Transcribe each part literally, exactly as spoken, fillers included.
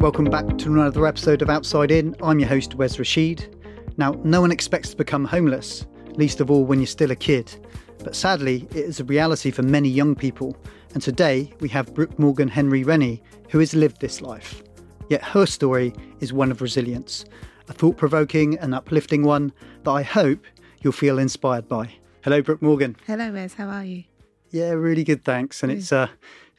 Welcome back to another episode of Outside In. I'm your host, Wes Rashid. Now, no one expects to become homeless, least of all when you're still a kid. But sadly, it is a reality for many young people. And today, we have Brook Morgan-Henry-Rennie, who has lived this life. Yet her story is one of resilience, a thought-provoking and uplifting one that I hope you'll feel inspired by. Hello, Brook Morgan. Hello, Wes. How are you? Yeah, really good, thanks. And it's uh,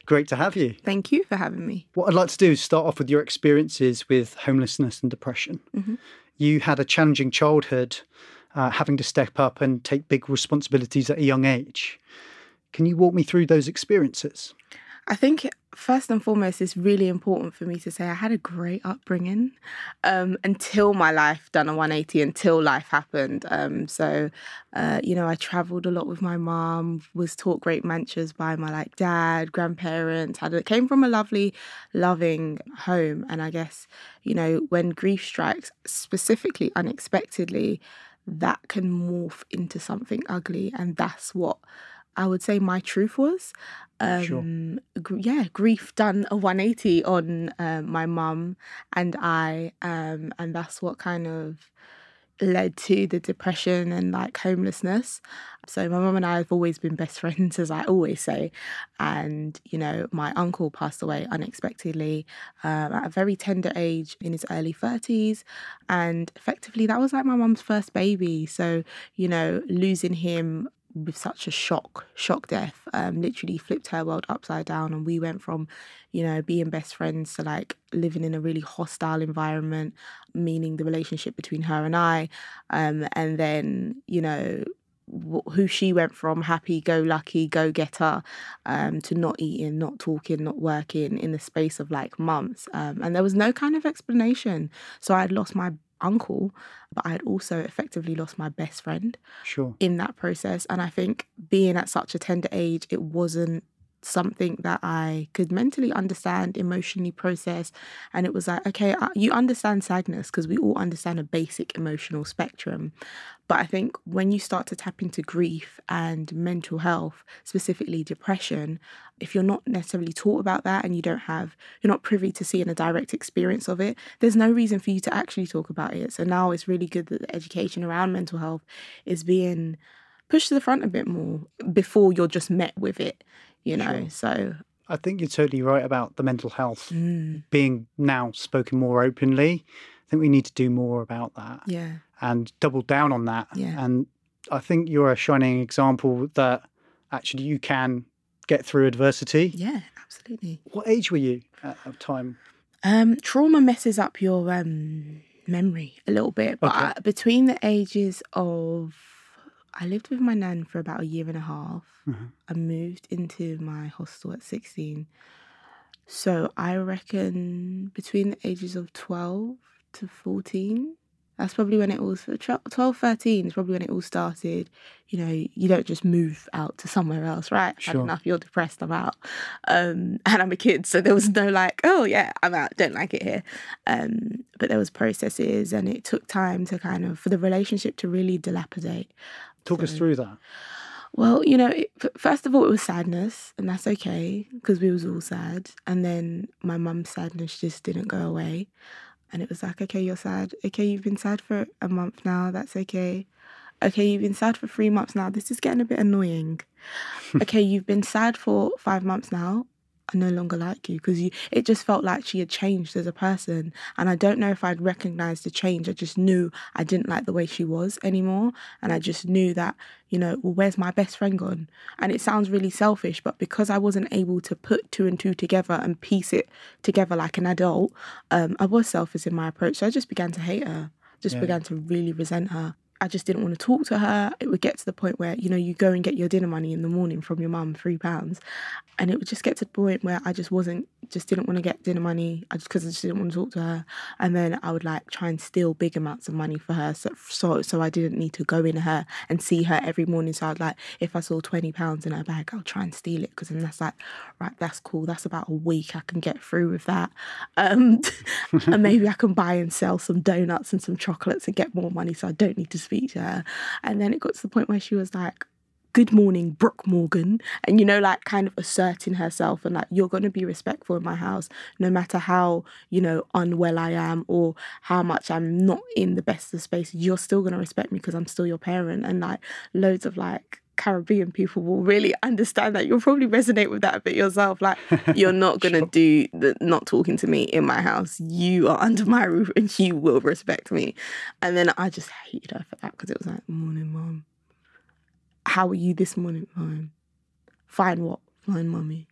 great to have you. Thank you for having me. What I'd like to do is start off with your experiences with homelessness and depression. Mm-hmm. You had a challenging childhood, uh, having to step up and take big responsibilities at a young age. Can you walk me through those experiences? I think first and foremost, it's really important for me to say I had a great upbringing um, until my life done a one eighty, until life happened. Um, so, uh, you know, I travelled a lot with my mum, was taught great mantras by my like dad, grandparents. Had, it came from a lovely, loving home. And I guess, you know, when grief strikes, specifically unexpectedly, that can morph into something ugly. And that's what I would say my truth was. Um, sure. gr- yeah, grief done a one eighty on uh, my mum and I, um, and that's what kind of led to the depression and like homelessness. So my mum and I have always been best friends, as I always say. And, you know, my uncle passed away unexpectedly um, at a very tender age in his early thirties. And effectively that was like my mum's first baby. So, you know, losing him with such a shock, shock death, um, literally flipped her world upside down. And we went from, you know, being best friends to like living in a really hostile environment, meaning the relationship between her and I. Um, and then, you know, who she went from happy-go-lucky, go-getter um, to not eating, not talking, not working in the space of like months. Um, and there was no kind of explanation. So I had lost my uncle, but I had also effectively lost my best friend sure. in that process. And I think being at such a tender age, it wasn't something that I could mentally understand, emotionally process. And it was like, okay, you understand sadness because we all understand a basic emotional spectrum. But I think when you start to tap into grief and mental health, specifically depression, if you're not necessarily taught about that and you don't have, you're not privy to seeing a direct experience of it, there's no reason for you to actually talk about it. So now it's really good that the education around mental health is being pushed to the front a bit more before you're just met with it. You know, sure. so I think you're totally right about the mental health mm. being now spoken more openly. I think we need to do more about that. Yeah. And double down on that. Yeah. And I think you're a shining example that actually you can get through adversity. Yeah, absolutely. What age were you at that time? Um, trauma messes up your um, memory a little bit. But okay. I, between the ages of I lived with my nan for about a year and a half. Mm-hmm. I moved into my hostel at sixteen. So I reckon between the ages of twelve to fourteen, that's probably when it all, twelve, thirteen is probably when it all started. You know, you don't just move out to somewhere else, right? Sure. I've had enough, you're depressed, I'm out. Um, and I'm a kid, so there was no like, oh yeah, I'm out, don't like it here. Um, but there was processes and it took time to kind of, for the relationship to really dilapidate. Talk so, us through that. Well, you know, it, first of all, it was sadness, and that's okay, because we was all sad. And then my mum's sadness just didn't go away. And it was like, okay, you're sad. Okay, you've been sad for a month now. That's okay. Okay, you've been sad for three months now. This is getting a bit annoying. Okay, you've been sad for five months now. I no longer like you, because you, it just felt like she had changed as a person. And I don't know if I'd recognised the change. I just knew I didn't like the way she was anymore. And I just knew that, you know, well, where's my best friend gone? And it sounds really selfish, but because I wasn't able to put two and two together and piece it together like an adult, um, I was selfish in my approach. So I just began to hate her, just yeah. began to really resent her. I just didn't want to talk to her. It would get to the point where, you know, you go and get your dinner money in the morning from your mum, three pounds. And it would just get to the point where I just wasn't, just didn't want to get dinner money I just because I just didn't want to talk to her. And then I would like try and steal big amounts of money for her. So, so, so I didn't need to go in her and see her every morning. So I'd like, if I saw twenty pounds in her bag, I'll try and steal it. Because then that's like, right, that's cool. That's about a week I can get through with that. Um, and maybe I can buy and sell some donuts and some chocolates and get more money. So I don't need to speak to her. And then it got to the point where she was like, good morning, Brook Morgan, and, you know, like kind of asserting herself and like, you're going to be respectful in my house, no matter how, you know, unwell I am or how much I'm not in the best of space, you're still going to respect me because I'm still your parent. And like loads of like Caribbean people will really understand that. You'll probably resonate with that a bit yourself. Like, you're not going to sure. do the not talking to me in my house. You are under my roof and you will respect me. And then I just hated her for that because it was like, morning, mum. How are you this morning? Fine. Fine what? Fine, mummy.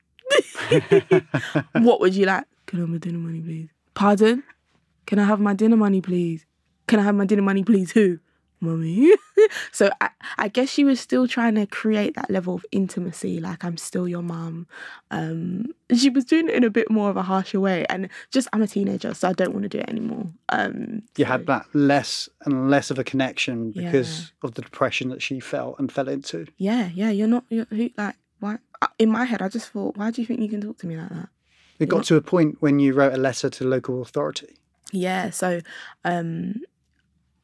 What would you like? Can I have my dinner money, please? Pardon? Can I have my dinner money, please? Can I have my dinner money, please? Who? Mummy. So I, I guess she was still trying to create that level of intimacy, like, I'm still your mum. Um, she was doing it in a bit more of a harsher way. And just, I'm a teenager, so I don't want to do it anymore. Um, you so. had that less and less of a connection because yeah. of the depression that she felt and fell into. Yeah, yeah, you're not, you're, who, like, why? In my head, I just thought, why do you think you can talk to me like that? It you're got not... to a point when you wrote a letter to local authority. Yeah, so... Um,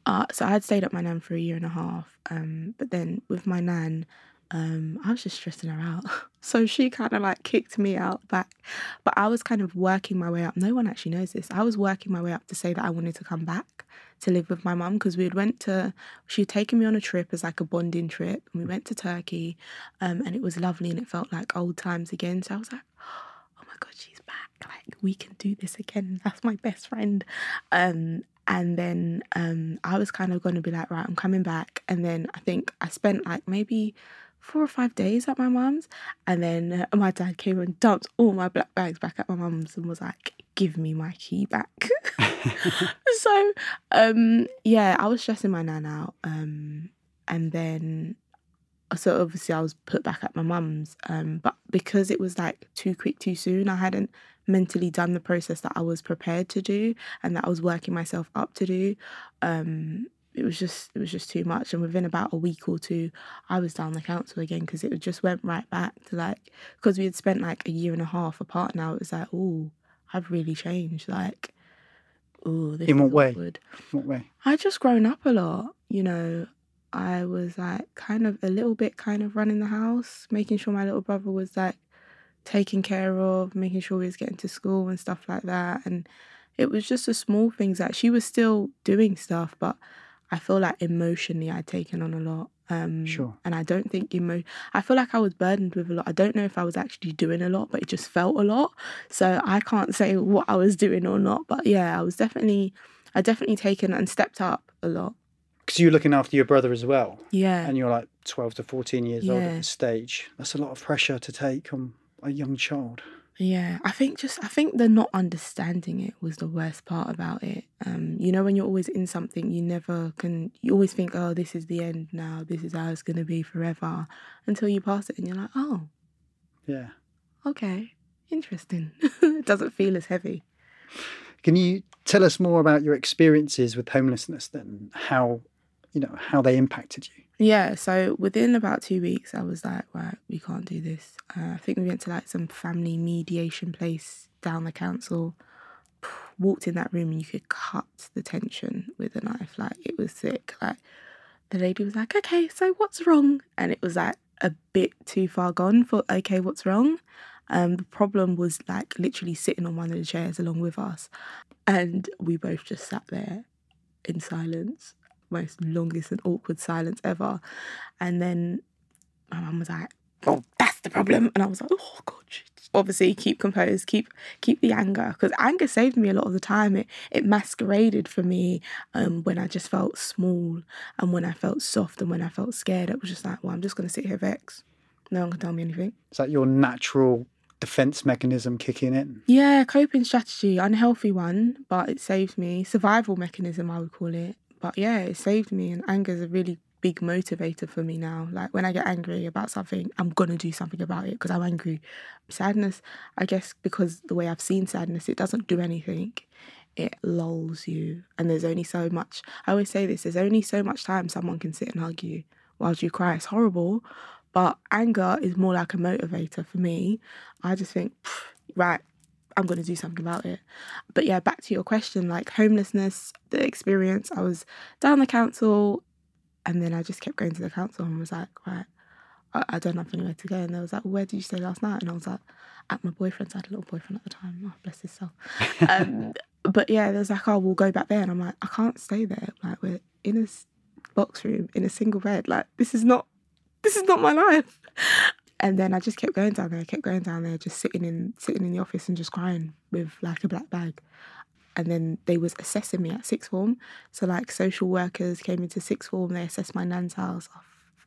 Uh, so I had stayed at my nan for a year and a half, um, but then with my nan, um, I was just stressing her out. So she kind of like kicked me out back, but I was kind of working my way up. No one actually knows this. I was working my way up to say that I wanted to come back to live with my mum because we had went to, she had taken me on a trip as like a bonding trip, and we went to Turkey, um, and it was lovely and it felt like old times again. So I was like, oh my God, she's back. Like, we can do this again. That's my best friend. Um, And then um, I was kind of going to be like, right, I'm coming back. And then I think I spent like maybe four or five days at my mum's. And then my dad came and dumped all my black bags back at my mum's and was like, give me my key back. So, um, yeah, I was stressing my nan out. Um, and then... So obviously I was put back at my mum's, um, but because it was like too quick, too soon, I hadn't mentally done the process that I was prepared to do and that I was working myself up to do. Um, it was just it was just too much. And within about a week or two, I was down the council again because it just went right back to like, because we had spent like a year and a half apart now, it was like, oh, I've really changed. Like, oh, this is awkward. In what way? I'd just grown up a lot, you know. I was like kind of a little bit kind of running the house, making sure my little brother was like taken care of, making sure he was getting to school and stuff like that. And it was just the small things that she was still doing stuff, but I feel like emotionally I'd taken on a lot. Um, sure. And I don't think emo. I feel like I was burdened with a lot. I don't know if I was actually doing a lot, but it just felt a lot. So I can't say what I was doing or not. But yeah, I was definitely, I definitely taken and stepped up a lot. Because you're looking after your brother as well. Yeah. And you're like twelve to fourteen years yeah. old at this stage. That's a lot of pressure to take on a young child. Yeah. I think just, I think the not understanding it was the worst part about it. Um, you know, when you're always in something, you never can, you always think, oh, this is the end now. This is how it's going to be forever. Until you pass it and you're like, oh. Yeah. Okay. Interesting. It doesn't feel as heavy. Can you tell us more about your experiences with homelessness then? How... you know, how they impacted you? Yeah, so within about two weeks, I was like, right, we can't do this. Uh, I think we went to like some family mediation place down the council, walked in that room and you could cut the tension with a knife. Like, it was sick. Like, the lady was like, okay, so what's wrong? And it was like a bit too far gone for, okay, what's wrong? Um, the problem was like literally sitting on one of the chairs along with us. And we both just sat there in silence. Most longest and awkward silence ever. And then my mum was like, oh, that's the problem. And I was like, oh God. Obviously keep composed, keep keep the anger, because anger saved me a lot of the time. It it masqueraded for me um when I just felt small and when I felt soft and when I felt scared. It was just like, well, I'm just going to sit here vexed, no one can tell me anything. It's like your natural defense mechanism kicking in. Yeah, coping strategy, unhealthy one, but it saved me. Survival mechanism, I would call it. But yeah, it saved me, and anger is a really big motivator for me now. Like, when I get angry about something, I'm going to do something about it because I'm angry. Sadness, I guess, because the way I've seen sadness, it doesn't do anything. It lulls you. And there's only so much, I always say this, there's only so much time someone can sit and hug you while you cry. It's horrible. But anger is more like a motivator for me. I just think, right, I'm going to do something about it. But yeah, back to your question, like homelessness, the experience, I was down the council and then I just kept going to the council and was like, right, I, I don't have anywhere to go. And they was like, where did you stay last night? And I was like, at my boyfriend's. I had a little boyfriend at the time. Oh, bless his soul. Um, but yeah, there's like, oh, we'll go back there. And I'm like, I can't stay there. Like, we're in a box room, in a single bed. Like, this is not, this is not my life. And then I just kept going down there, I kept going down there, just sitting in sitting in the office and just crying with like a black bag. And then they was assessing me at sixth form. So like social workers came into sixth form, they assessed my nan's house. I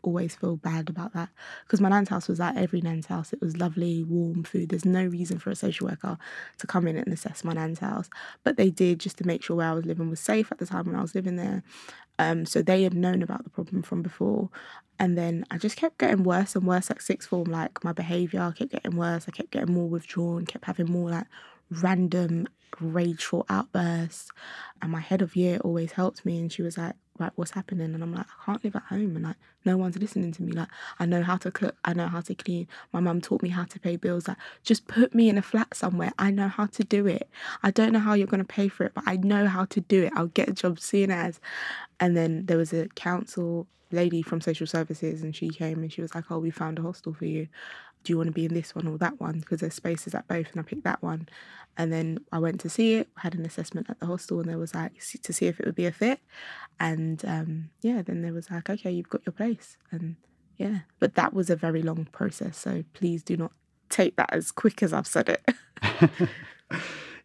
always feel bad about that because my nan's house was like every nan's house. It was lovely, warm food. There's no reason for a social worker to come in and assess my nan's house. But they did just to make sure where I was living was safe at the time when I was living there. Um, so they had known about the problem from before. And then I just kept getting worse and worse at sixth form. Like my behaviour kept getting worse. I kept getting more withdrawn, kept having more like random rageful outbursts. And my head of year always helped me. And she was like, right, what's happening? And I'm like, I can't live at home. And like, no one's listening to me. Like, I know how to cook. I know how to clean. My mum taught me how to pay bills. Like, just put me in a flat somewhere. I know how to do it. I don't know how you're going to pay for it, but I know how to do it. I'll get a job soon as. And then there was a council lady from social services and she came and she was like, oh, we found a hostel for you. Do you want to be in this one or that one? Because there's spaces at both, and I picked that one. And then I went to see it, had an assessment at the hostel, and there was like, to see if it would be a fit. And um, yeah, then there was like, okay, you've got your place. And yeah, but that was a very long process. So please do not take that as quick as I've said it.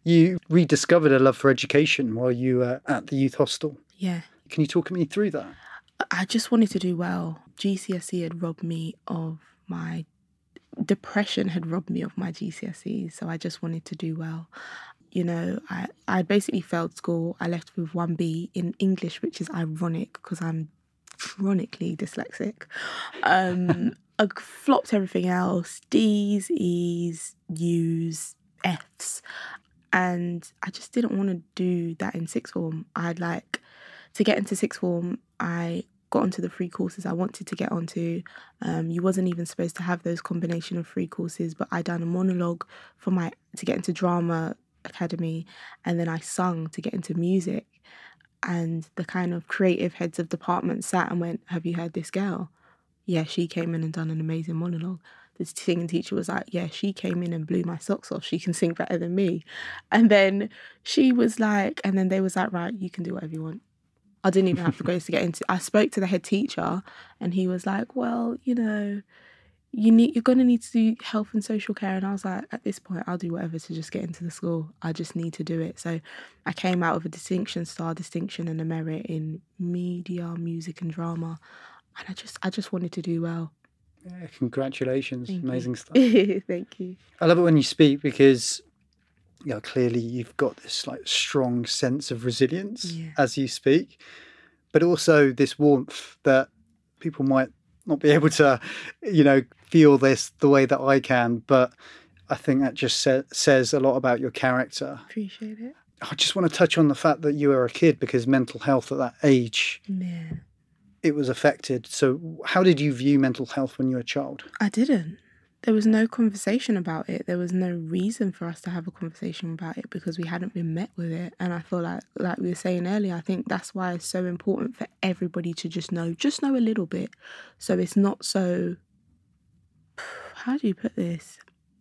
You rediscovered a love for education while you were at the youth hostel. Yeah. Can you talk me through that? I just wanted to do well. G C S E had robbed me of my depression had robbed me of my G C S Es, so I just wanted to do well. You know, I, I basically failed school. I left with one B in English, which is ironic because I'm chronically dyslexic. Um, I flopped everything else, D's, E's, U's, F's, and I just didn't want to do that in sixth form. I'd like, to get into sixth form, I got onto the free courses I wanted to get onto. Um, you wasn't even supposed to have those combination of free courses, but I done a monologue for my to get into drama academy, and then I sung to get into music. And the kind of creative heads of department sat and went, "Have you heard this girl? Yeah, she came in and done an amazing monologue." The singing teacher was like, yeah, she came in and blew my socks off. She can sing better than me. And then she was like, and then they was like, right, you can do whatever you want. I didn't even have the grades to get into. I spoke to the head teacher and he was like, well, you know, you need, you're going to need to do health and social care. And I was like, at this point, I'll do whatever to just get into the school. I just need to do it. So I came out with a distinction star, distinction and a merit in media, music and drama. And I just I just wanted to do well. Yeah, congratulations. Thank Amazing you. Stuff. Thank you. I love it when you speak because... You know, clearly you've got this like strong sense of resilience yeah. as you speak, but also this warmth that people might not be able to, you know, feel this the way that I can. But I think that just sa- says a lot about your character. Appreciate it. I just want to touch on the fact that you were a kid because mental health at that age, yeah. it was affected. So how did you view mental health when you were a child? I didn't. There was no conversation about it. There was no reason for us to have a conversation about it because we hadn't been met with it. And I feel like, like we were saying earlier, I think that's why it's so important for everybody to just know, just know a little bit. So it's not so, how do you put this?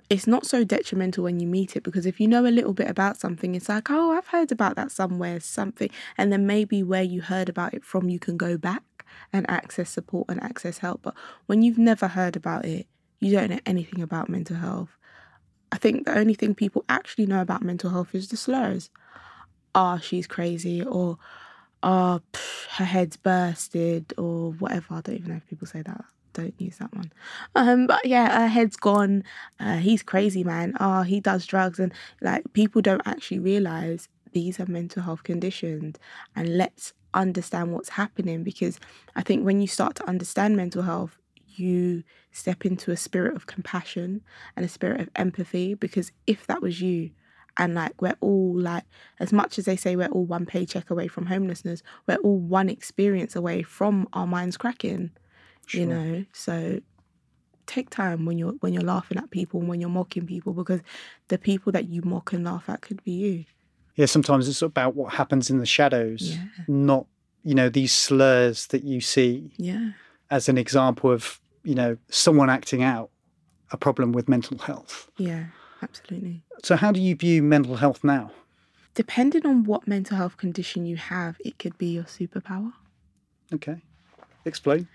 It's not so detrimental when you meet it because if you know a little bit about something, it's like, oh, I've heard about that somewhere, something. And then maybe where you heard about it from, you can go back and access support and access help. But when you've never heard about it, you don't know anything about mental health. I think the only thing people actually know about mental health is the slurs. Ah, oh, she's crazy, or ah, oh, her head's bursted, or whatever. I don't even know if people say that. Don't use that one. Um, but yeah, her head's gone. Uh, he's crazy, man. Ah, oh, he does drugs. And like people don't actually realise these are mental health conditions. And let's understand what's happening because I think when you start to understand mental health, you step into a spirit of compassion and a spirit of empathy because if that was you and like we're all like as much as they say we're all one paycheck away from homelessness, we're all one experience away from our minds cracking. Sure. You know, so take time when you're when you're laughing at people and when you're mocking people because the people that you mock and laugh at could be you. Yeah, sometimes it's about what happens in the shadows, yeah. not, you know, these slurs that you see. Yeah. As an example of you know, someone acting out a problem with mental health. Yeah, absolutely. So how do you view mental health now? Depending on what mental health condition you have, it could be your superpower. Okay. Explain.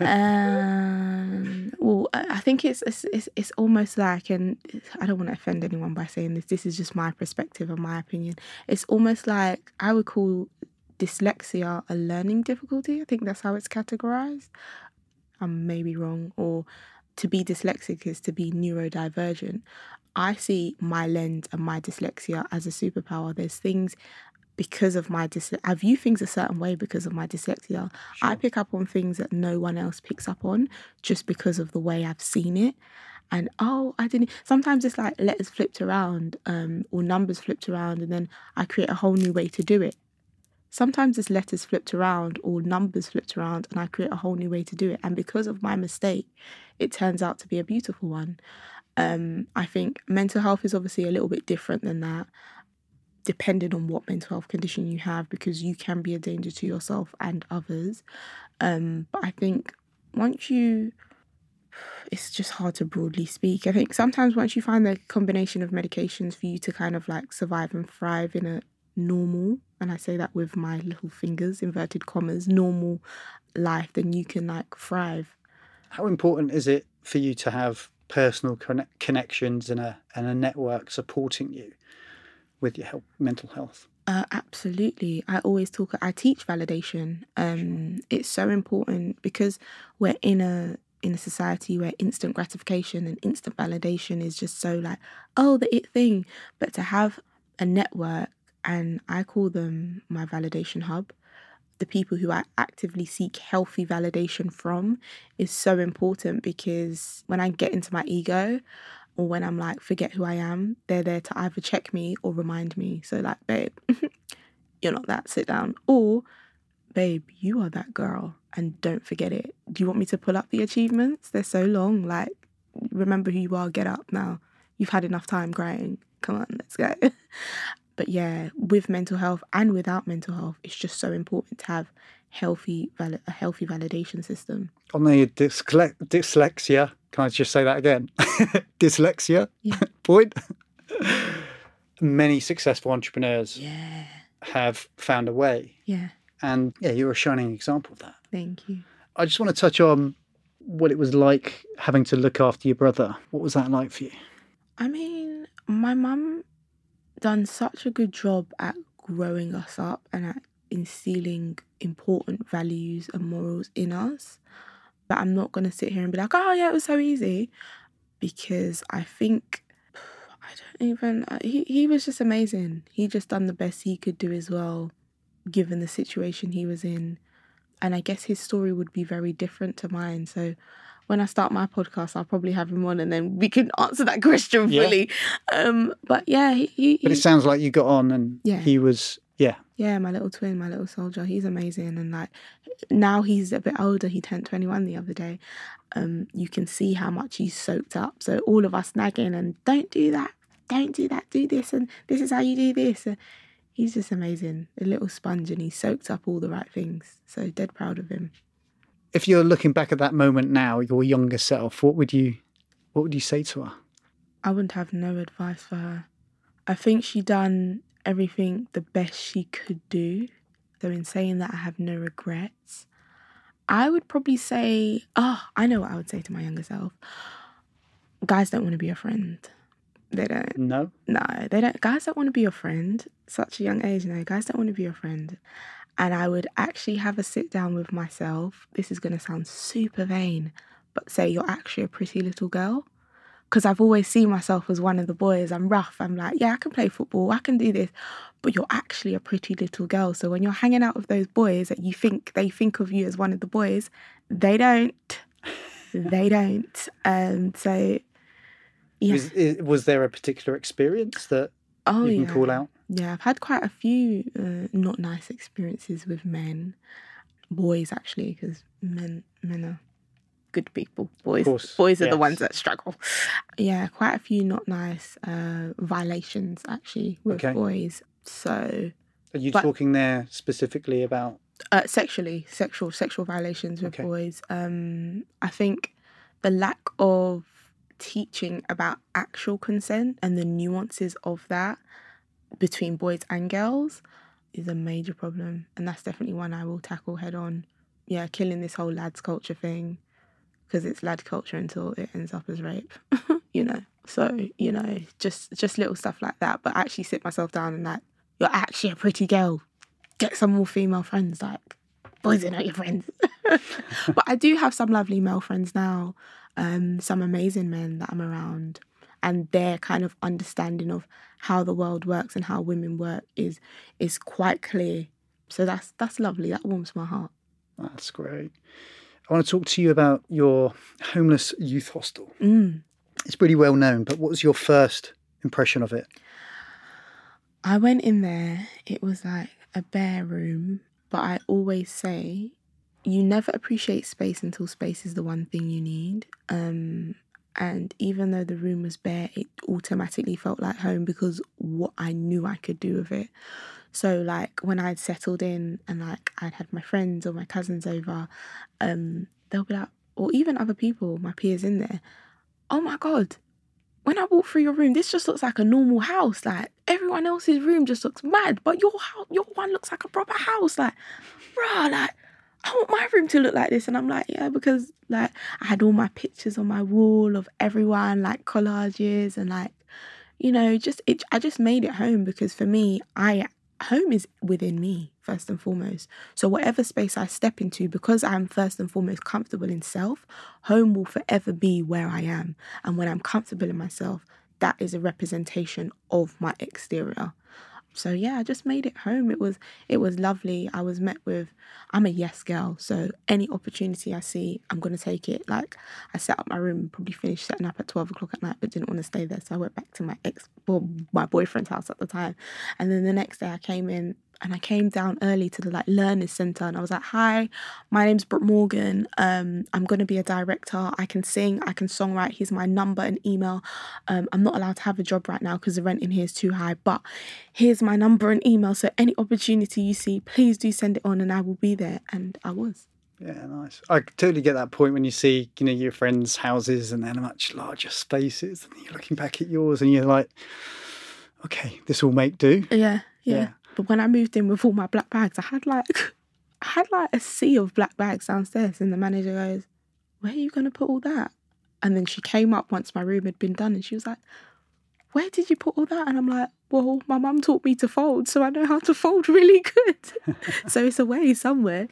um, well, I think it's, it's it's almost like, and I don't want to offend anyone by saying this, this is just my perspective and my opinion. It's almost like I would call dyslexia a learning difficulty. I think that's how it's categorized. I may be wrong, or to be dyslexic is to be neurodivergent. I see my lens and my dyslexia as a superpower. There's things because of my dyslexia. I view things a certain way because of my dyslexia. Sure. I pick up on things that no one else picks up on just because of the way I've seen it. And, oh, I didn't... Sometimes it's like letters flipped around um, or numbers flipped around, and then I create a whole new way to do it. Sometimes it's letters flipped around or numbers flipped around, and I create a whole new way to do it. And because of my mistake, it turns out to be a beautiful one. Um, I think mental health is obviously a little bit different than that, depending on what mental health condition you have, because you can be a danger to yourself and others. Um, but I think once you... It's just hard to broadly speak. I think sometimes once you find the combination of medications for you to kind of like survive and thrive in a normal, and I say that with my little fingers, inverted commas, normal life, then you can like thrive. How important is it for you to have personal conne- connections and a and a network supporting you with your help, mental health? Uh, absolutely. I always talk, I teach validation. Um, it's so important because we're in a in a society where instant gratification and instant validation is just so like, oh, the it thing. But to have a network, and I call them my validation hub, the people who I actively seek healthy validation from is so important, because when I get into my ego or when I'm like, forget who I am, they're there to either check me or remind me. So like, babe, you're not that, sit down. Or, babe, you are that girl and don't forget it. Do you want me to pull up the achievements? They're so long. Like, remember who you are, get up now. You've had enough time crying. Come on, let's go. But yeah, with mental health and without mental health, it's just so important to have healthy val- a healthy validation system. On the dysle- dyslexia, can I just say that again? dyslexia, yeah. Point. Many successful entrepreneurs yeah. have found a way. Yeah. And yeah, you're a shining example of that. Thank you. I just want to touch on what it was like having to look after your brother. What was that like for you? I mean, my mum... done such a good job at growing us up and at instilling important values and morals in us. But I'm not going to sit here and be like, oh yeah, it was so easy, because I think I don't even he, he was just amazing. He just done the best he could do as well, given the situation he was in. And I guess his story would be very different to mine. So when I start my podcast, I'll probably have him on, and then we can answer that question fully. Yeah. Um, but yeah, he, he. But it sounds like you got on, and yeah. he was, yeah. Yeah, my little twin, my little soldier. He's amazing, and like now he's a bit older. He turned twenty-one the other day. Um, you can see how much he's soaked up. So all of us nagging and don't do that, don't do that, do this, and this is how you do this. And he's just amazing, a little sponge, and he soaked up all the right things. So dead proud of him. If you're looking back at that moment now, your younger self, what would you what would you say to her? I wouldn't have no advice for her. I think she done everything the best she could do. So in saying that, I have no regrets. I would probably say, oh, I know what I would say to my younger self. Guys don't want to be your friend. They don't. No? No, they don't. Guys don't want to be your friend. Such a young age, no. Guys don't want to be your friend. And I would actually have a sit down with myself. This is going to sound super vain, but say you're actually a pretty little girl. Because I've always seen myself as one of the boys. I'm rough. I'm like, yeah, I can play football. I can do this. But you're actually a pretty little girl. So when you're hanging out with those boys that you think they think of you as one of the boys, they don't. They don't. Um, so, yeah. Is, is, was there a particular experience that oh, you can yeah. call out? Yeah, I've had quite a few uh, not nice experiences with men, boys actually, because men men are good people. Boys, boys are yes. the ones that struggle. Yeah, quite a few not nice uh, violations actually with okay. boys. So, are you but, talking there specifically about uh, sexually sexual sexual violations with okay. boys? Um, I think the lack of teaching about actual consent and the nuances of that between boys and girls is a major problem. And that's definitely one I will tackle head on. Yeah, killing this whole lads culture thing, because it's lad culture until it ends up as rape, you know. So, you know, just just little stuff like that. But I actually sit myself down and like, you're actually a pretty girl. Get some more female friends, like, boys are not your friends. But I do have some lovely male friends now, um, some amazing men that I'm around. And their kind of understanding of how the world works and how women work is is quite clear. So that's that's lovely. That warms my heart. That's great. I want to talk to you about your homeless youth hostel. Mm. It's pretty well known, but what was your first impression of it? I went in there. It was like a bare room, but I always say you never appreciate space until space is the one thing you need. Um, and even though the room was bare, it automatically felt like home because what I knew I could do with it. So like when I'd settled in and like I'd had my friends or my cousins over, um, they'll be like, or even other people, my peers in there, oh my God, when I walk through your room, this just looks like a normal house. Like everyone else's room just looks mad, but your house, your one looks like a proper house. Like, bruh, like I want my room to look like this. And I'm like, yeah, because like I had all my pictures on my wall of everyone, like collages and like, you know, just it. I just made it home because for me, I home is within me first and foremost. So whatever space I step into, because I'm first and foremost comfortable in self, home will forever be where I am. And when I'm comfortable in myself, that is a representation of my exterior. So yeah, I just made it home. It was it was lovely. I was met with, I'm a yes girl, so any opportunity I see, I'm going to take it. Like I set up my room, probably finished setting up at twelve o'clock at night, but didn't want to stay there. So I went back to my ex, well, my boyfriend's house at the time. And then the next day I came in and I came down early to the like learners center and I was like, hi, my name's Brook Morgan. Um, I'm going to be a director. I can sing, I can songwrite. Here's my number and email. Um, I'm not allowed to have a job right now because the rent in here is too high, but here's my number and email. So any opportunity you see, please do send it on and I will be there. And I was. Yeah, nice. I totally get that point when you see, you know, your friends' houses and they're much larger spaces and you're looking back at yours and you're like, okay, this will make do. Yeah, yeah. yeah. But when I moved in with all my black bags, I had like I had like a sea of black bags downstairs and the manager goes, where are you going to put all that? And then she came up once my room had been done and she was like, where did you put all that? And I'm like, well, my mum taught me to fold, so I know how to fold really good. So it's away somewhere.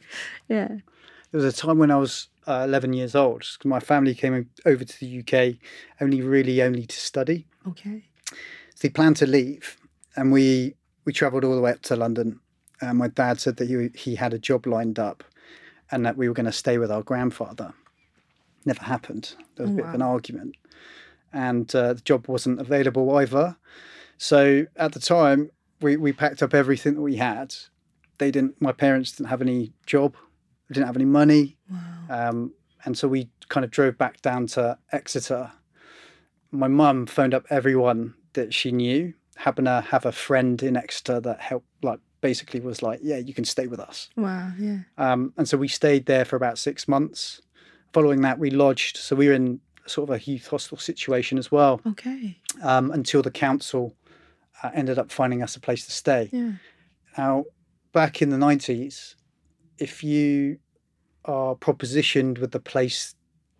Yeah. There was a time when I was uh, eleven years old. My family came over to the U K only really only to study. Okay. So they planned to leave and we... We travelled all the way up to London and my dad said that he, he had a job lined up and that we were going to stay with our grandfather. Never happened. There was oh, a bit wow. of an argument and uh, the job wasn't available either. So at the time, we, we packed up everything that we had. They didn't. My parents didn't have any job. They didn't have any money. Wow. Um, and so we kind of drove back down to Exeter. My mum phoned up everyone that she knew. Happen to have a friend in Exeter that helped, like, basically was like, yeah, you can stay with us. Wow, yeah. Um, and so we stayed there for about six months. Following that, we lodged. So we were in sort of a youth hostel situation as well. Okay. Um, until the council uh, ended up finding us a place to stay. Yeah. Now, back in the nineties, if you are propositioned with the place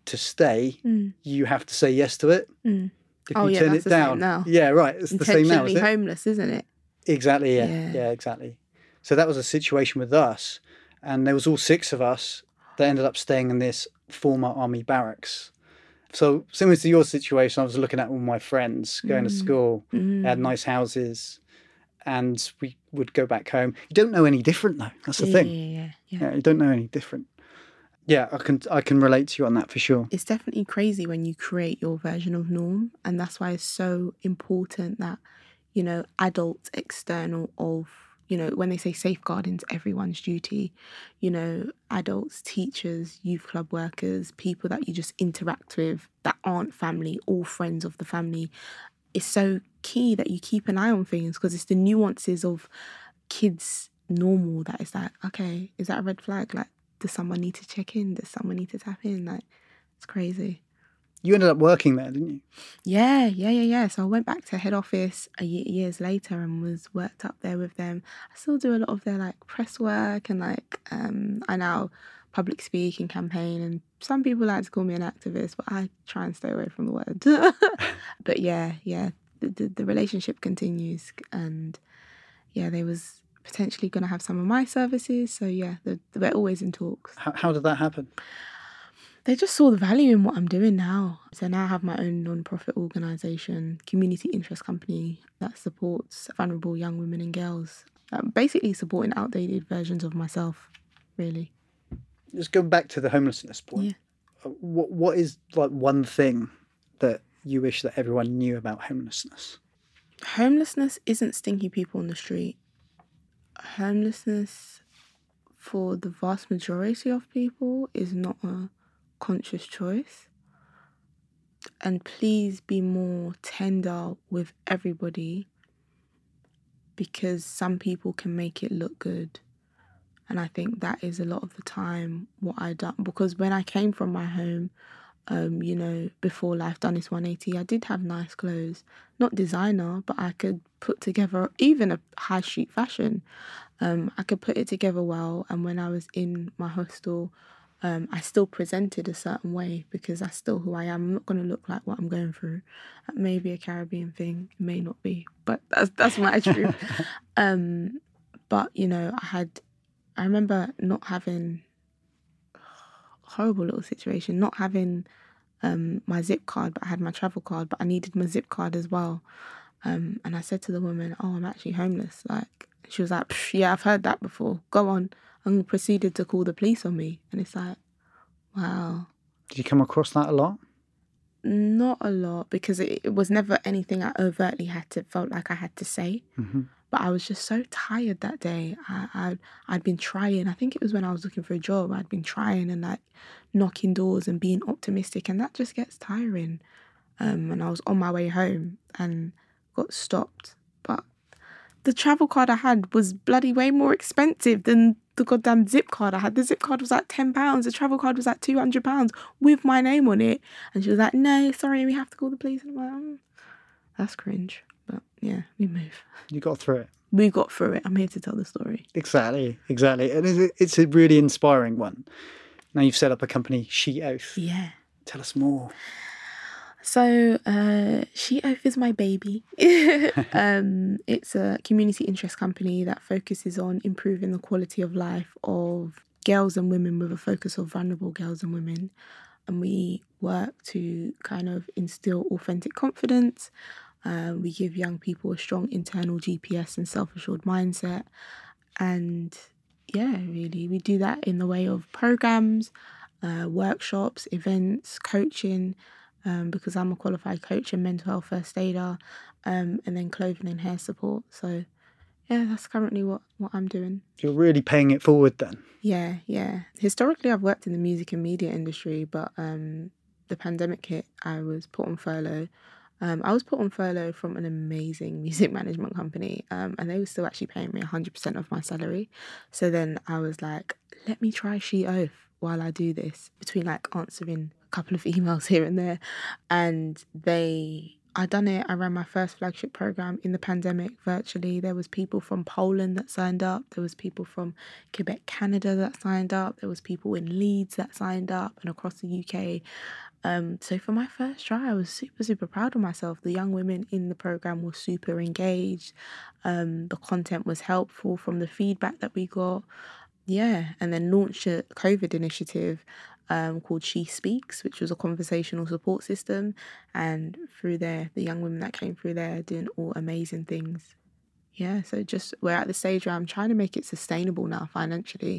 to stay, mm. you have to say yes to it. Mm. If oh, you yeah, turn it down. Now. Yeah, right. It's the same now. Intentionally homeless, isn't it? Exactly, yeah. yeah. Yeah, exactly. So that was a situation with us. And there was all six of us that ended up staying in this former army barracks. So similar to your situation, I was looking at all my friends going mm. to school. Mm. They had nice houses. And we would go back home. You don't know any different, though. That's the yeah, thing. Yeah, yeah, yeah. yeah, you don't know any different. Yeah, I can I can relate to you on that for sure. It's definitely crazy when you create your version of norm. And that's why it's so important that, you know, adults external of, you know, when they say safeguarding's everyone's duty, you know, adults, teachers, youth club workers, people that you just interact with that aren't family or friends of the family. It's so key that you keep an eye on things because it's the nuances of kids' normal that is like, okay, is that a red flag? Like, does someone need to check in? Does someone need to tap in? Like, it's crazy. you ended up working there, didn't you? Yeah, yeah, yeah, yeah. So I went back to head office a year, years later and was worked up there with them. I still do a lot of their like press work and like um, I now public speak and campaign, and some people like to call me an activist, but I try and stay away from the word. But yeah, yeah, the, the, the relationship continues, and yeah, they was potentially going to have some of my services. So yeah, the, the, we're always in talks. How, how did that happen? They just saw the value in what I'm doing now. So now I have my own non-profit organisation, community interest company that supports vulnerable young women and girls. I'm basically supporting outdated versions of myself, really. Just going back to the homelessness point. Yeah. What What is like one thing that you wish that everyone knew about homelessness? Homelessness isn't stinky people on the street. Homelessness, for the vast majority of people, is not a conscious choice, and please be more tender with everybody, because some people can make it look good, and I think that is a lot of the time what I done. Because when I came from my home, um you know, before Life Done This one eighty, I did have nice clothes, not designer, but I could put together even a high street fashion. um I could put it together well, and when I was in my hostel, Um, I still presented a certain way because that's still who I am. I'm not going to look like what I'm going through. That may be a Caribbean thing, it may not be, but that's that's my truth. Um, but, you know, I had, I remember not having, horrible little situation, not having um, my zip card, but I had my travel card, but I needed my zip card as well. Um, and I said to the woman, oh, I'm actually homeless. Like, she was like, yeah, I've heard that before. Go on. And proceeded to call the police on me. And it's like, wow. Did you come across that a lot? Not a lot, because it, it was never anything I overtly had to, felt like I had to say. Mm-hmm. But I was just so tired that day. I, I, I'd been trying. I think it was when I was looking for a job. I'd been trying and like knocking doors and being optimistic. And that just gets tiring. Um, and I was on my way home and got stopped. But the travel card I had was bloody way more expensive than the goddamn zip card I had. The zip card was like ten pounds. The travel card was like two hundred pounds with my name on it. And she was like, no, sorry, we have to call the police. And I'm like, oh, that's cringe. But yeah, we move. You got through it. We got through it. I'm here to tell the story. Exactly, exactly. And it's a really inspiring one. Now you've set up a company, She Oath. Yeah. Tell us more. So uh, She Oath is my baby. um, it's a community interest company that focuses on improving the quality of life of girls and women, with a focus on vulnerable girls and women. And we work to kind of instill authentic confidence. Uh, we give young people a strong internal G P S and self-assured mindset. And yeah, really, we do that in the way of programs, uh, workshops, events, coaching, Um, because I'm a qualified coach and mental health first aider, um, and then clothing and hair support. So, yeah, that's currently what, what I'm doing. You're really paying it forward then? Yeah, yeah. Historically, I've worked in the music and media industry, but um, the pandemic hit, I was put on furlough. Um, I was put on furlough from an amazing music management company, um, and they were still actually paying me one hundred percent of my salary. So then I was like, let me try She Oath while I do this, between like answering couple of emails here and there. And they I done it I ran my first flagship program in the pandemic virtually. There was people from Poland that signed up, there was people from Quebec, Canada that signed up, there was people in Leeds that signed up, and across the U K. Um, so for my first try, I was super super proud of myself. The young women in the program were super engaged, um, the content was helpful from the feedback that we got. Yeah, and then launched a COVID initiative Um, called She Speaks, which was a conversational support system. And through there, the young women that came through there doing all amazing things. Yeah, so just we're at the stage where I'm trying to make it sustainable now financially.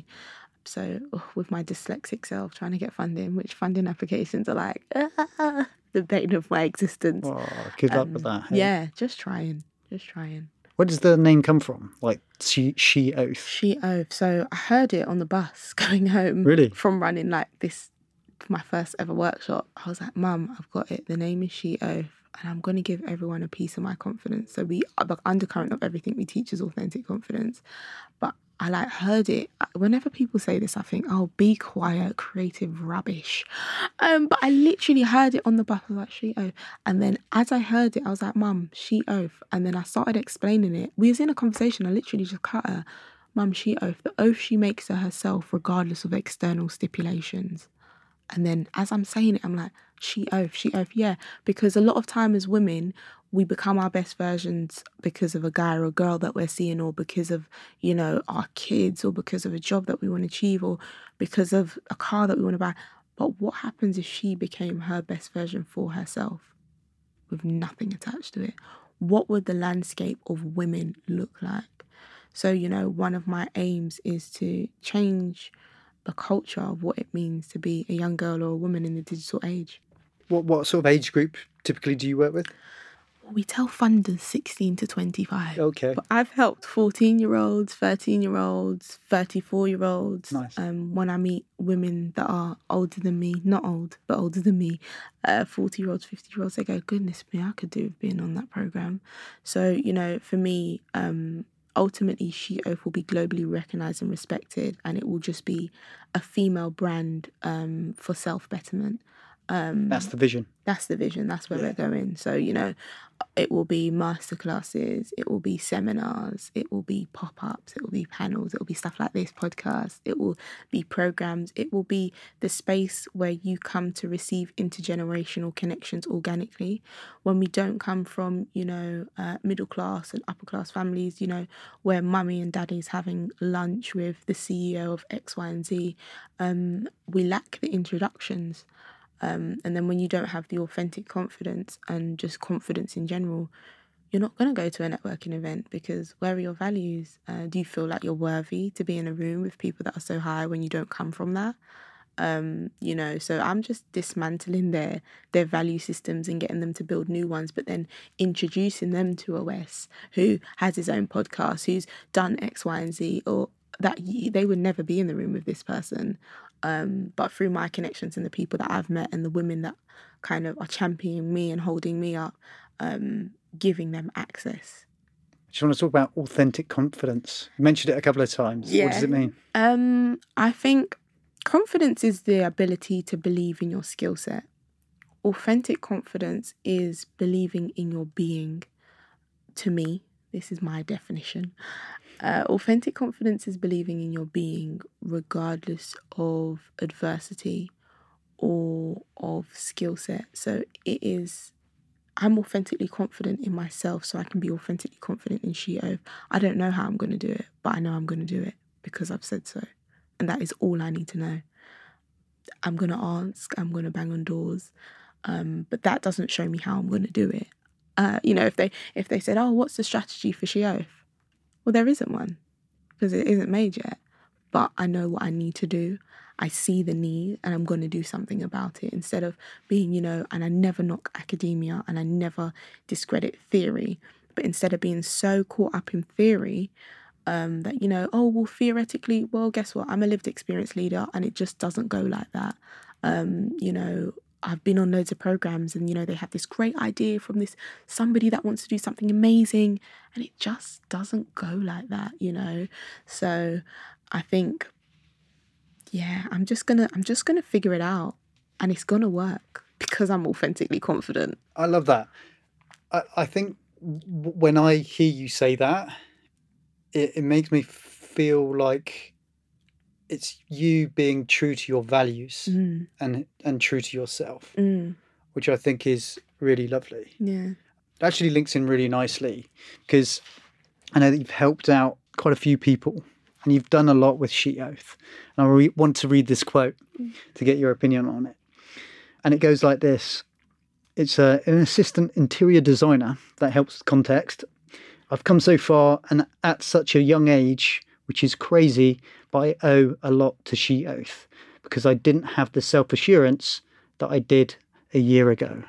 So oh, with my dyslexic self, trying to get funding, which funding applications are like ah, the bane of my existence. Oh, good luck um, with that. Hey? Yeah, just trying, just trying. Where does the name come from? Like she, she Oath? She Oath. So I heard it on the bus going home. Really? From running like this, my first ever workshop. I was like, Mum, I've got it. The name is She Oath. And I'm going to give everyone a piece of my confidence. So we, the undercurrent of everything we teach is authentic confidence. But I like heard it. Whenever people say this, I think, oh, be quiet, creative rubbish. Um, but I literally heard it on the bus. I was like, She Oath. And then as I heard it, I was like, Mum, She Oath. And then I started explaining it. We was in a conversation. I literally just cut her. Mum, She Oath. The oath she makes to herself, regardless of external stipulations. And then as I'm saying it, I'm like, She Oath, She Oath, yeah. Because a lot of time as women, we become our best versions because of a guy or a girl that we're seeing, or because of, you know, our kids, or because of a job that we want to achieve, or because of a car that we want to buy. But what happens if she became her best version for herself with nothing attached to it? What would the landscape of women look like? So, you know, one of my aims is to change the culture of what it means to be a young girl or a woman in the digital age. What what sort of age group typically do you work with? Well, we tell funders sixteen to twenty-five. Okay. But I've helped fourteen-year-olds, thirteen-year-olds, thirty-four-year-olds. Nice. Um, when I meet women that are older than me, not old, but older than me, uh, forty-year-olds, fifty-year-olds, they go, goodness me, I could do with being on that programme. So, you know, for me, um, ultimately, She Oath will be globally recognised and respected, and it will just be a female brand um, for self-betterment. Um, that's the vision. That's the vision. That's where yeah. we're going. So, you know, it will be masterclasses. It will be seminars. It will be pop-ups. It will be panels. It will be stuff like this podcast. It will be programs. It will be the space where you come to receive intergenerational connections organically. When we don't come from, you know, uh, middle-class and upper-class families, you know, where mummy and daddy's having lunch with the C E O of X, Y, and Z, um, we lack the introductions. Um, and then when you don't have the authentic confidence and just confidence in general, you're not going to go to a networking event, because where are your values? Uh, do you feel like you're worthy to be in a room with people that are so high when you don't come from that? Um, you know, so I'm just dismantling their their value systems and getting them to build new ones, but then introducing them to a Wes who has his own podcast, who's done X, Y, and Z, or that they would never be in the room with this person. Um, but through my connections and the people that I've met and the women that kind of are championing me and holding me up, um, giving them access. I just want to talk about authentic confidence. You mentioned it a couple of times. Yeah. What does it mean? Um, I think confidence is the ability to believe in your skill set. Authentic confidence is believing in your being. To me, this is my definition. Uh, authentic confidence is believing in your being regardless of adversity or of skill set. So it is, I'm authentically confident in myself, so I can be authentically confident in She Oath. I don't know how I'm going to do it, but I know I'm going to do it because I've said so. And that is all I need to know. I'm going to ask, I'm going to bang on doors, um, but that doesn't show me how I'm going to do it. Uh, you know, if they if they said, oh, what's the strategy for She Oath? Well, there isn't one because it isn't made yet, but I know what I need to do. I see the need and I'm going to do something about it, instead of being, you know, and I never knock academia and I never discredit theory, but instead of being so caught up in theory um, that, you know, oh, well, theoretically, well, guess what? I'm a lived experience leader and it just doesn't go like that. Um, you know, I've been on loads of programs and, you know, they have this great idea from this somebody that wants to do something amazing and it just doesn't go like that, you know. So I think, yeah, I'm just going to I'm just going to figure it out and it's going to work because I'm authentically confident. I love that. I, I think w- when I hear you say that, it, it makes me feel like it's you being true to your values mm. and and true to yourself, mm. which I think is really lovely. Yeah. It actually links in really nicely because I know that you've helped out quite a few people and you've done a lot with She Oath. And I re- want to read this quote mm. to get your opinion on it. And it goes like this. It's a, an assistant interior designer that helps context. I've come so far and at such a young age, which is crazy, but I owe a lot to She Oath because I didn't have the self-assurance that I did a year ago.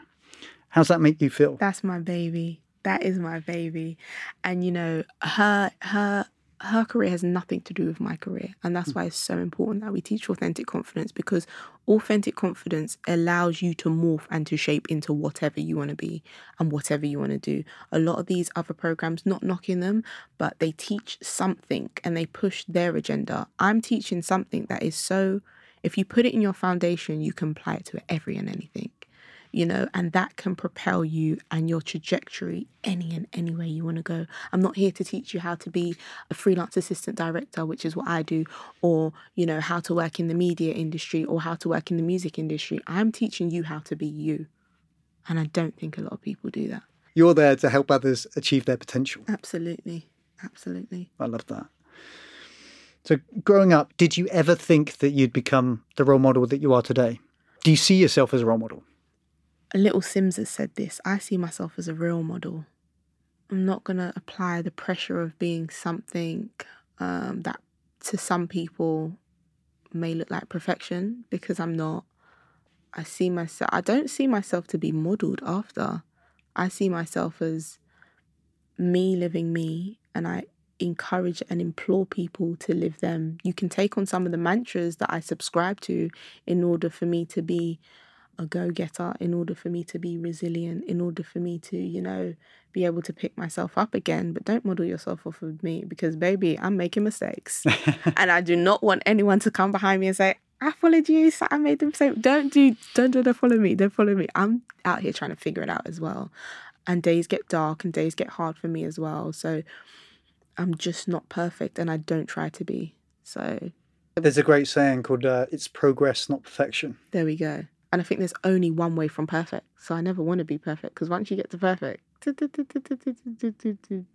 How's that make you feel? That's my baby. That is my baby. And, you know, her her her career has nothing to do with my career. And that's why it's so important that we teach authentic confidence, because authentic confidence allows you to morph and to shape into whatever you want to be and whatever you want to do. A lot of these other programs, not knocking them, but they teach something and they push their agenda. I'm teaching something that is so, if you put it in your foundation, you can apply it to every and anything. You know, and that can propel you and your trajectory any and any way you want to go. I'm not here to teach you how to be a freelance assistant director, which is what I do, or, you know, how to work in the media industry or how to work in the music industry. I'm teaching you how to be you. And I don't think a lot of people do that. You're there to help others achieve their potential. Absolutely. Absolutely. I love that. So growing up, did you ever think that you'd become the role model that you are today? Do you see yourself as a role model? Little Sims has said this, I see myself as a role model. I'm not going to apply the pressure of being something um, that to some people may look like perfection, because I'm not. I see myself, I don't see myself to be modelled after. I see myself as me living me, and I encourage and implore people to live them. You can take on some of the mantras that I subscribe to in order for me to be a go-getter, in order for me to be resilient, in order for me to, you know, be able to pick myself up again. But don't model yourself off of me, because, baby, I'm making mistakes. And I do not want anyone to come behind me and say, I followed you, so I made the mistake. Don't do, don't, don't, don't follow me, don't follow me. I'm out here trying to figure it out as well. And days get dark and days get hard for me as well. So I'm just not perfect, and I don't try to be. So there's a great saying called, uh, it's progress, not perfection. There we go. And I think there's only one way from perfect. So I never want to be perfect, because once you get to perfect,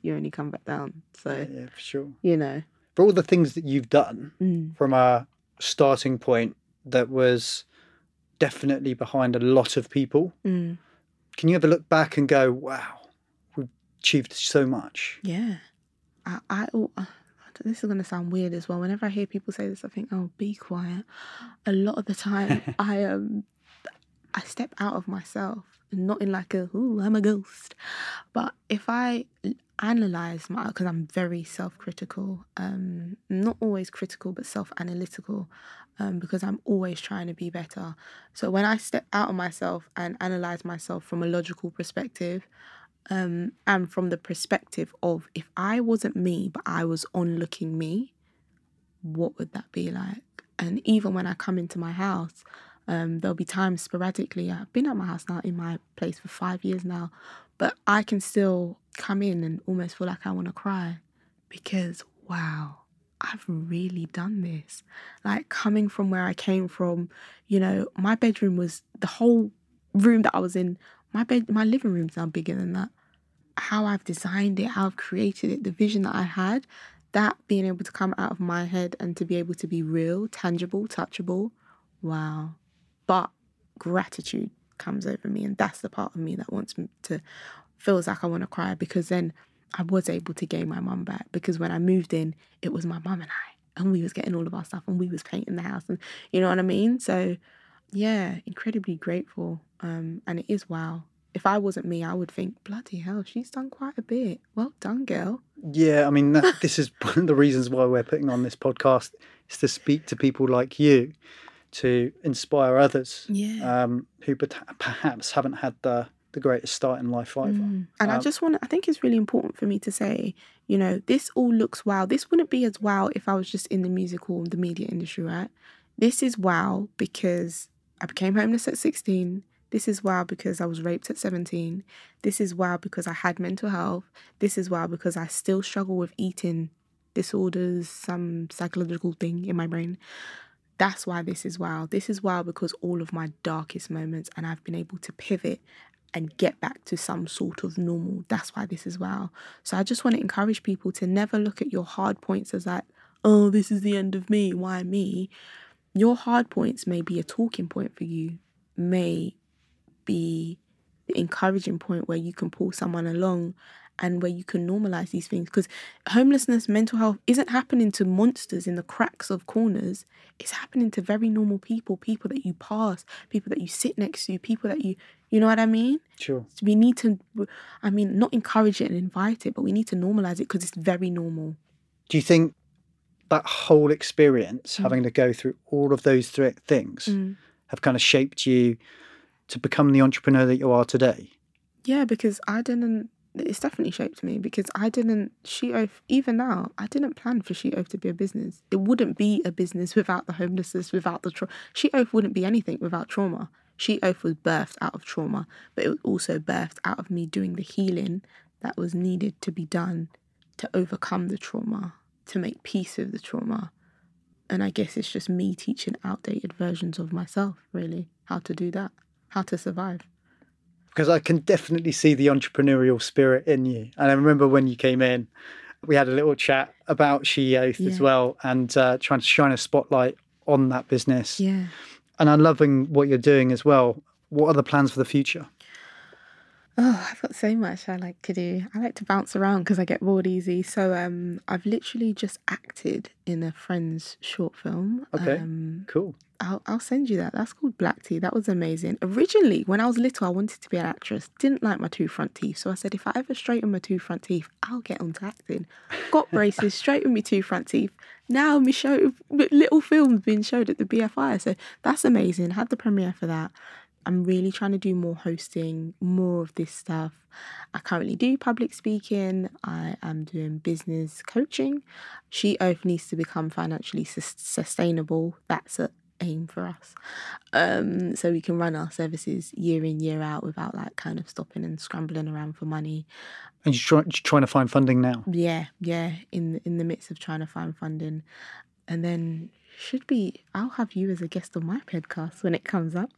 you only come back down. So, yeah, yeah, for sure. You know. For all the things that you've done mm. from a starting point that was definitely behind a lot of people, mm. can you ever look back and go, wow, we've achieved so much? Yeah. I, I, I This is going to sound weird as well. Whenever I hear people say this, I think, oh, be quiet. A lot of the time, I um. I step out of myself, and not in like a, ooh, I'm a ghost. But if I analyse my, because I'm very self-critical, um, not always critical, but self-analytical, um, because I'm always trying to be better. So when I step out of myself and analyse myself from a logical perspective, um, and from the perspective of if I wasn't me, but I was onlooking me, what would that be like? And even when I come into my house, Um, there'll be times sporadically, I've been at my house now, in my place for five years now, but I can still come in and almost feel like I want to cry, because, wow, I've really done this. Like, coming from where I came from, you know, my bedroom was the whole room that I was in. My bed, my living room's now bigger than that. How I've designed it, how I've created it, the vision that I had, that being able to come out of my head and to be able to be real, tangible, touchable. Wow. But gratitude comes over me, and that's the part of me that wants me to, feels like I want to cry, because then I was able to gain my mum back, because when I moved in, it was my mum and I, and we was getting all of our stuff, and we was painting the house, and you know what I mean? So yeah, incredibly grateful. Um, and it is, wow. If I wasn't me, I would think, bloody hell, she's done quite a bit. Well done, girl. Yeah, I mean, that, this is one of the reasons why we're putting on this podcast, is to speak to people like you, to inspire others yeah. um, who perhaps haven't had the, the greatest start in life either. Mm. And um, I just want to, I think it's really important for me to say, you know, this all looks wow. This wouldn't be as wow if I was just in the music or the media industry, right? This is wow because I became homeless at sixteen. This is wow because I was raped at seventeen. This is wow because I had mental health. This is wow because I still struggle with eating disorders, some psychological thing in my brain. That's why this is wow. This is wow because all of my darkest moments, and I've been able to pivot and get back to some sort of normal. That's why this is wow. So I just want to encourage people to never look at your hard points as like, oh, this is the end of me. Why me? Your hard points may be a talking point for you, may be the encouraging point where you can pull someone along and where you can normalize these things. Because homelessness, mental health isn't happening to monsters in the cracks of corners. It's happening to very normal people, people that you pass, people that you sit next to, people that you, you know what I mean? Sure. We need to, I mean, not encourage it and invite it, but we need to normalize it because it's very normal. do you think that whole experience, mm. having to go through all of those th- things, mm. have kind of shaped you to become the entrepreneur that you are today? Yeah, because I didn't, it's definitely shaped me because I didn't, She Oath, even now, I didn't plan for She Oath to be a business. It wouldn't be a business without the homelessness, without the trauma. She Oath wouldn't be anything without trauma. She Oath was birthed out of trauma, but it was also birthed out of me doing the healing that was needed to be done to overcome the trauma, to make peace with the trauma. And I guess it's just me teaching outdated versions of myself, really, how to do that, how to survive. Because I can definitely see the entrepreneurial spirit in you. And I remember when you came in, we had a little chat about She Oath yeah. as well, and uh, trying to shine a spotlight on that business. Yeah. And I'm loving what you're doing as well. What are the plans for the future? Oh, I've got so much I like to do. I like to bounce around because I get bored easy. So um, I've literally just acted in a friend's short film. Okay, um, cool. I'll, I'll send you that. That's called Black Tea. That was amazing. Originally, when I was little, I wanted to be an actress. Didn't like my two front teeth. So I said, if I ever straighten my two front teeth, I'll get onto acting. Got braces, straightened my two front teeth. Now my show, little film's being showed at the B F I. So that's amazing. Had the premiere for that. I'm really trying to do more hosting, more of this stuff. I currently do public speaking. I am doing business coaching. She Oath needs to become financially sus- sustainable. That's an aim for us. Um, so we can run our services year in, year out without like kind of stopping and scrambling around for money. And you're, try- you're trying to find funding now? Yeah, yeah, in in the midst of trying to find funding. And then... should be, I'll have you as a guest on my podcast when it comes up.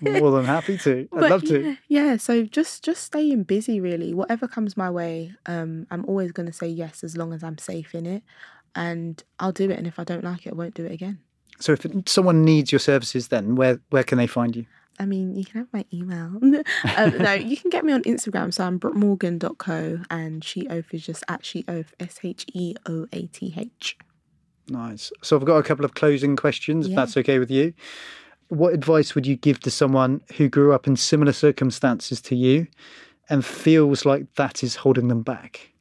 More than happy to. I'd but love yeah, to. Yeah, so just just staying busy really. Whatever comes my way, um, I'm always going to say yes as long as I'm safe in it. And I'll do it. And if I don't like it, I won't do it again. So if it, someone needs your services then, where, where can they find you? I mean, you can have my email. um, no, you can get me on Instagram. So I'm brook morgan dot co and She Oath is just at She Oath, S H E O A T H. Nice. So I've got a couple of closing questions, yeah. if that's okay with you. What advice would you give to someone who grew up in similar circumstances to you and feels like that is holding them back?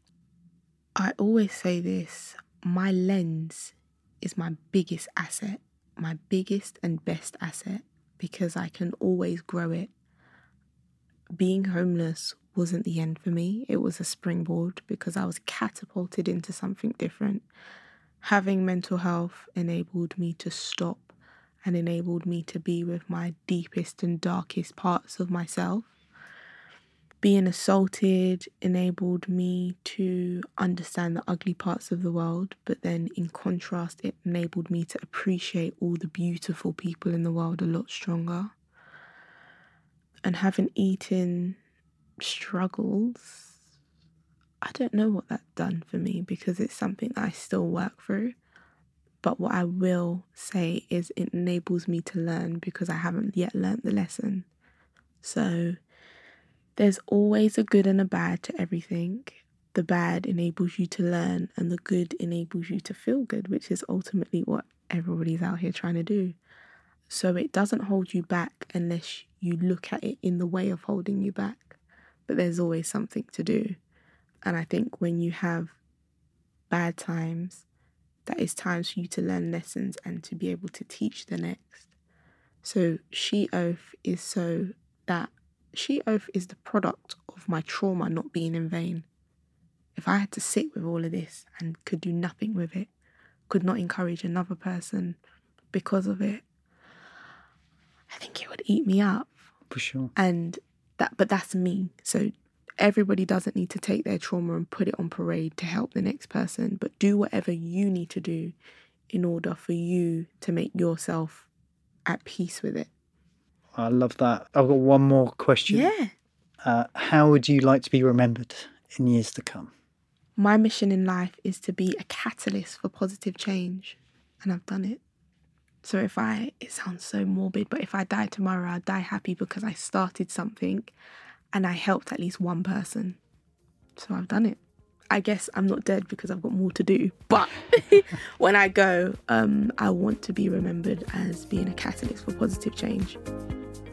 I always say this, my lens is my biggest asset, my biggest and best asset, because I can always grow it. Being homeless wasn't the end for me. It was a springboard because I was catapulted into something different. Having mental health enabled me to stop and enabled me to be with my deepest and darkest parts of myself. Being assaulted enabled me to understand the ugly parts of the world, but then in contrast, it enabled me to appreciate all the beautiful people in the world a lot stronger. And having eating struggles, I don't know what that's done for me because it's something that I still work through. But what I will say is it enables me to learn because I haven't yet learned the lesson. So there's always a good and a bad to everything. The bad enables you to learn and the good enables you to feel good, which is ultimately what everybody's out here trying to do. So it doesn't hold you back unless you look at it in the way of holding you back. But there's always something to do. And I think when you have bad times, that is times for you to learn lessons and to be able to teach the next. So She Oath is so that She Oath is the product of my trauma not being in vain. If I had to sit with all of this and could do nothing with it, could not encourage another person because of it, I think it would eat me up. For sure. And that, but that's me. So everybody doesn't need to take their trauma and put it on parade to help the next person, but do whatever you need to do in order for you to make yourself at peace with it. I love that. I've got one more question. Yeah. Uh, how would you like to be remembered in years to come? My mission in life is to be a catalyst for positive change, and I've done it. So if I, it sounds so morbid, but if I die tomorrow, I'll die happy because I started something and I helped at least one person. So I've done it. I guess I'm not dead because I've got more to do. But when I go, um, I want to be remembered as being a catalyst for positive change.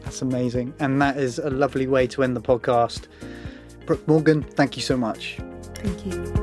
That's amazing. And that is a lovely way to end the podcast. Brook Morgan, thank you so much. Thank you.